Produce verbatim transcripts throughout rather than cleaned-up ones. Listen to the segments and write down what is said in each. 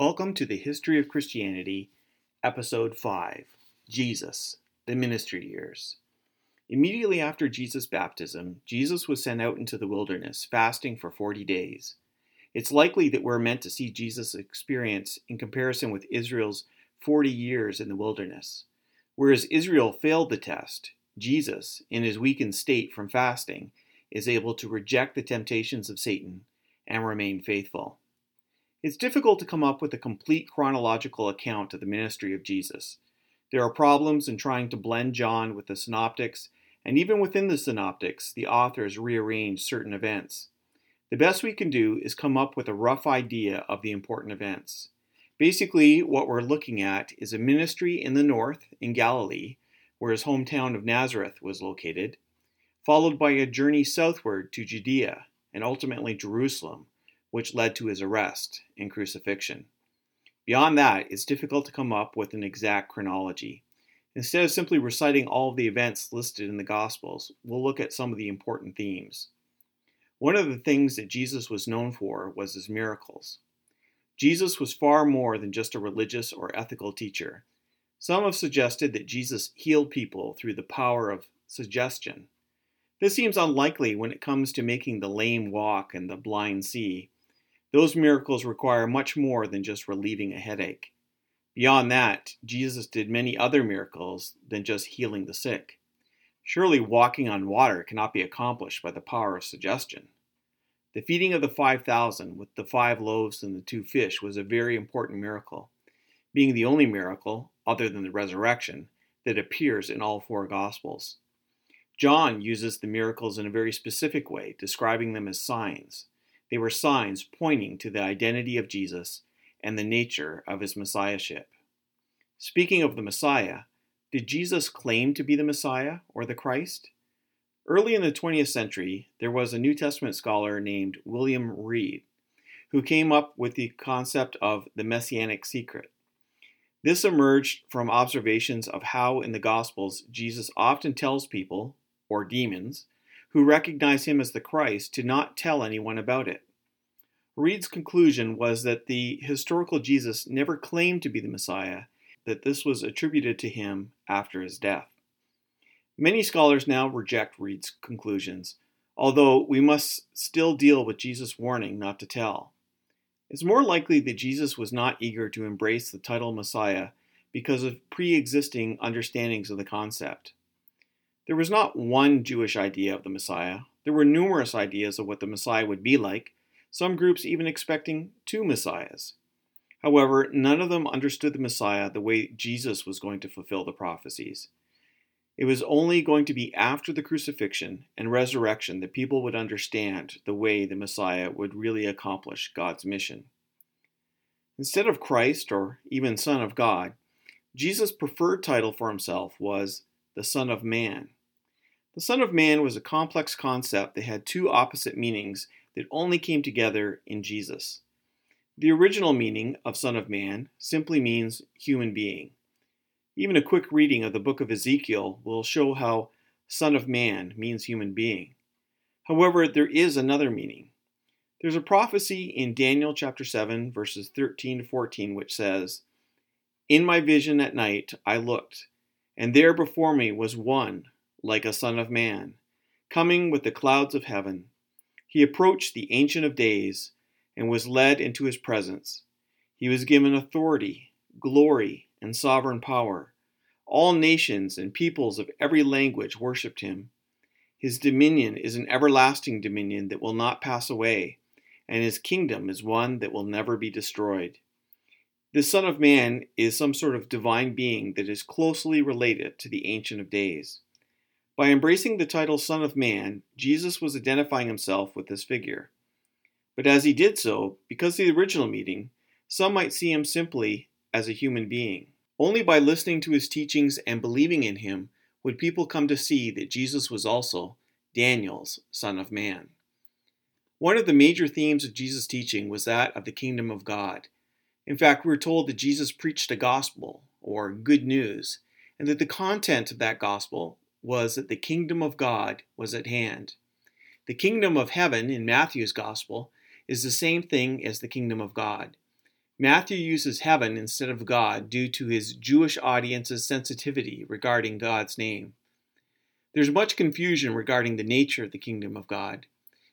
Welcome to the History of Christianity, Episode five, Jesus, the Ministry Years. Immediately after Jesus' baptism, Jesus was sent out into the wilderness, fasting for forty days. It's likely that we're meant to see Jesus' experience in comparison with Israel's forty years in the wilderness. Whereas Israel failed the test, Jesus, in his weakened state from fasting, is able to reject the temptations of Satan and remain faithful. It's difficult to come up with a complete chronological account of the ministry of Jesus. There are problems in trying to blend John with the synoptics, and even within the synoptics, the authors rearrange certain events. The best we can do is come up with a rough idea of the important events. Basically, what we're looking at is a ministry in the north, in Galilee, where his hometown of Nazareth was located, followed by a journey southward to Judea, and ultimately Jerusalem, which led to his arrest and crucifixion. Beyond that, it's difficult to come up with an exact chronology. Instead of simply reciting all of the events listed in the Gospels, we'll look at some of the important themes. One of the things that Jesus was known for was his miracles. Jesus was far more than just a religious or ethical teacher. Some have suggested that Jesus healed people through the power of suggestion. This seems unlikely when it comes to making the lame walk and the blind see. Those miracles require much more than just relieving a headache. Beyond that, Jesus did many other miracles than just healing the sick. Surely walking on water cannot be accomplished by the power of suggestion. The feeding of the five thousand with the five loaves and the two fish was a very important miracle, being the only miracle, other than the resurrection, that appears in all four Gospels. John uses the miracles in a very specific way, describing them as signs. They were signs pointing to the identity of Jesus and the nature of his messiahship. Speaking of the Messiah, did Jesus claim to be the Messiah or the Christ? Early in the twentieth century, there was a New Testament scholar named William Reed who came up with the concept of the messianic secret. This emerged from observations of how in the Gospels Jesus often tells people, or demons, who recognize him as the Christ to not tell anyone about it. Reed's conclusion was that the historical Jesus never claimed to be the Messiah, that this was attributed to him after his death. Many scholars now reject Reed's conclusions, although we must still deal with Jesus' warning not to tell. It's more likely that Jesus was not eager to embrace the title Messiah because of pre-existing understandings of the concept. There was not one Jewish idea of the Messiah. There were numerous ideas of what the Messiah would be like, some groups even expecting two Messiahs. However, none of them understood the Messiah the way Jesus was going to fulfill the prophecies. It was only going to be after the crucifixion and resurrection that people would understand the way the Messiah would really accomplish God's mission. Instead of Christ, or even Son of God, Jesus' preferred title for himself was the Son of Man. The Son of Man was a complex concept that had two opposite meanings that only came together in Jesus. The original meaning of Son of Man simply means human being. Even a quick reading of the book of Ezekiel will show how Son of Man means human being. However, there is another meaning. There's a prophecy in Daniel chapter seven, verses thirteen to fourteen, which says, "In my vision at night I looked, and there before me was one like a son of man, coming with the clouds of heaven. He approached the Ancient of Days and was led into his presence. He was given authority, glory, and sovereign power. All nations and peoples of every language worshipped him. His dominion is an everlasting dominion that will not pass away, and his kingdom is one that will never be destroyed." The Son of Man is some sort of divine being that is closely related to the Ancient of Days. By embracing the title Son of Man, Jesus was identifying himself with this figure. But as he did so, because of the original meaning, some might see him simply as a human being. Only by listening to his teachings and believing in him would people come to see that Jesus was also Daniel's Son of Man. One of the major themes of Jesus' teaching was that of the kingdom of God. In fact, we're told that Jesus preached a gospel, or good news, and that the content of that gospel was that the kingdom of God was at hand. The kingdom of heaven in Matthew's gospel is the same thing as the kingdom of God. Matthew uses heaven instead of God due to his Jewish audience's sensitivity regarding God's name. There's much confusion regarding the nature of the kingdom of God.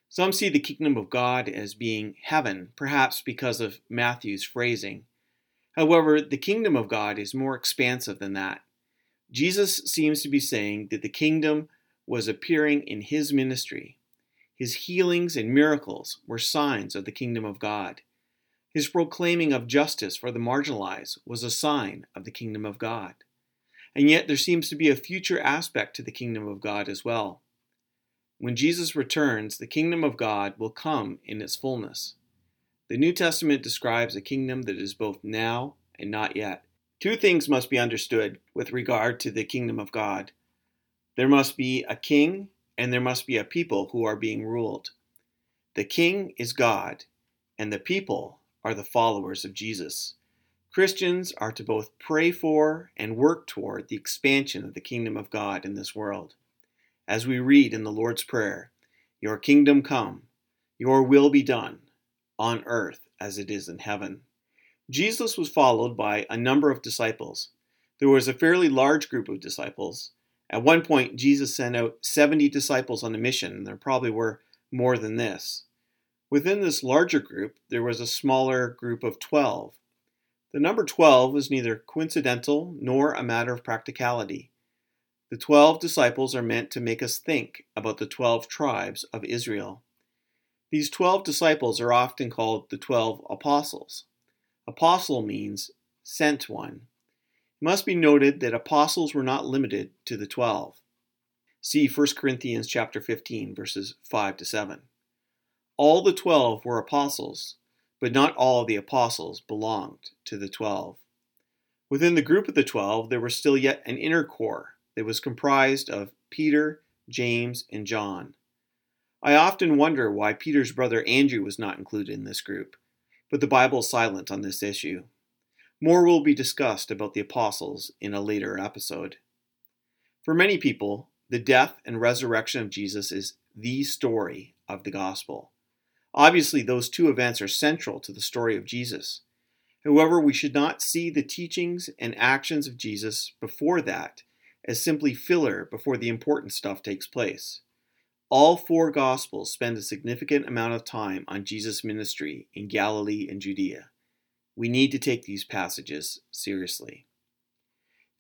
Some see the kingdom of God as being heaven, perhaps because of Matthew's phrasing. However, the kingdom of God is more expansive than that. Jesus seems to be saying that the kingdom was appearing in his ministry. His healings and miracles were signs of the kingdom of God. His proclaiming of justice for the marginalized was a sign of the kingdom of God. And yet there seems to be a future aspect to the kingdom of God as well. When Jesus returns, the kingdom of God will come in its fullness. The New Testament describes a kingdom that is both now and not yet. Two things must be understood with regard to the kingdom of God. There must be a king, and there must be a people who are being ruled. The king is God, and the people are the followers of Jesus. Christians are to both pray for and work toward the expansion of the kingdom of God in this world. As we read in the Lord's Prayer, "Your kingdom come, your will be done, on earth as it is in heaven." Jesus was followed by a number of disciples. There was a fairly large group of disciples. At one point, Jesus sent out seventy disciples on a mission, and there probably were more than this. Within this larger group, there was a smaller group of twelve. The number twelve was neither coincidental nor a matter of practicality. The twelve disciples are meant to make us think about the twelve tribes of Israel. These twelve disciples are often called the twelve apostles. Apostle means sent one. It must be noted that apostles were not limited to the twelve. See First Corinthians chapter fifteen, verses five to seven. All the twelve were apostles, but not all of the apostles belonged to the twelve. Within the group of the twelve, there was still yet an inner core that was comprised of Peter, James, and John. I often wonder why Peter's brother Andrew was not included in this group, but the Bible is silent on this issue. More will be discussed about the apostles in a later episode. For many people, the death and resurrection of Jesus is the story of the gospel. Obviously, those two events are central to the story of Jesus. However, we should not see the teachings and actions of Jesus before that as simply filler before the important stuff takes place. All four Gospels spend a significant amount of time on Jesus' ministry in Galilee and Judea. We need to take these passages seriously.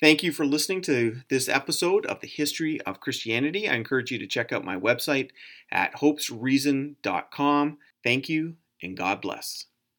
Thank you for listening to this episode of The History of Christianity. I encourage you to check out my website at hopes reason dot com. Thank you, and God bless.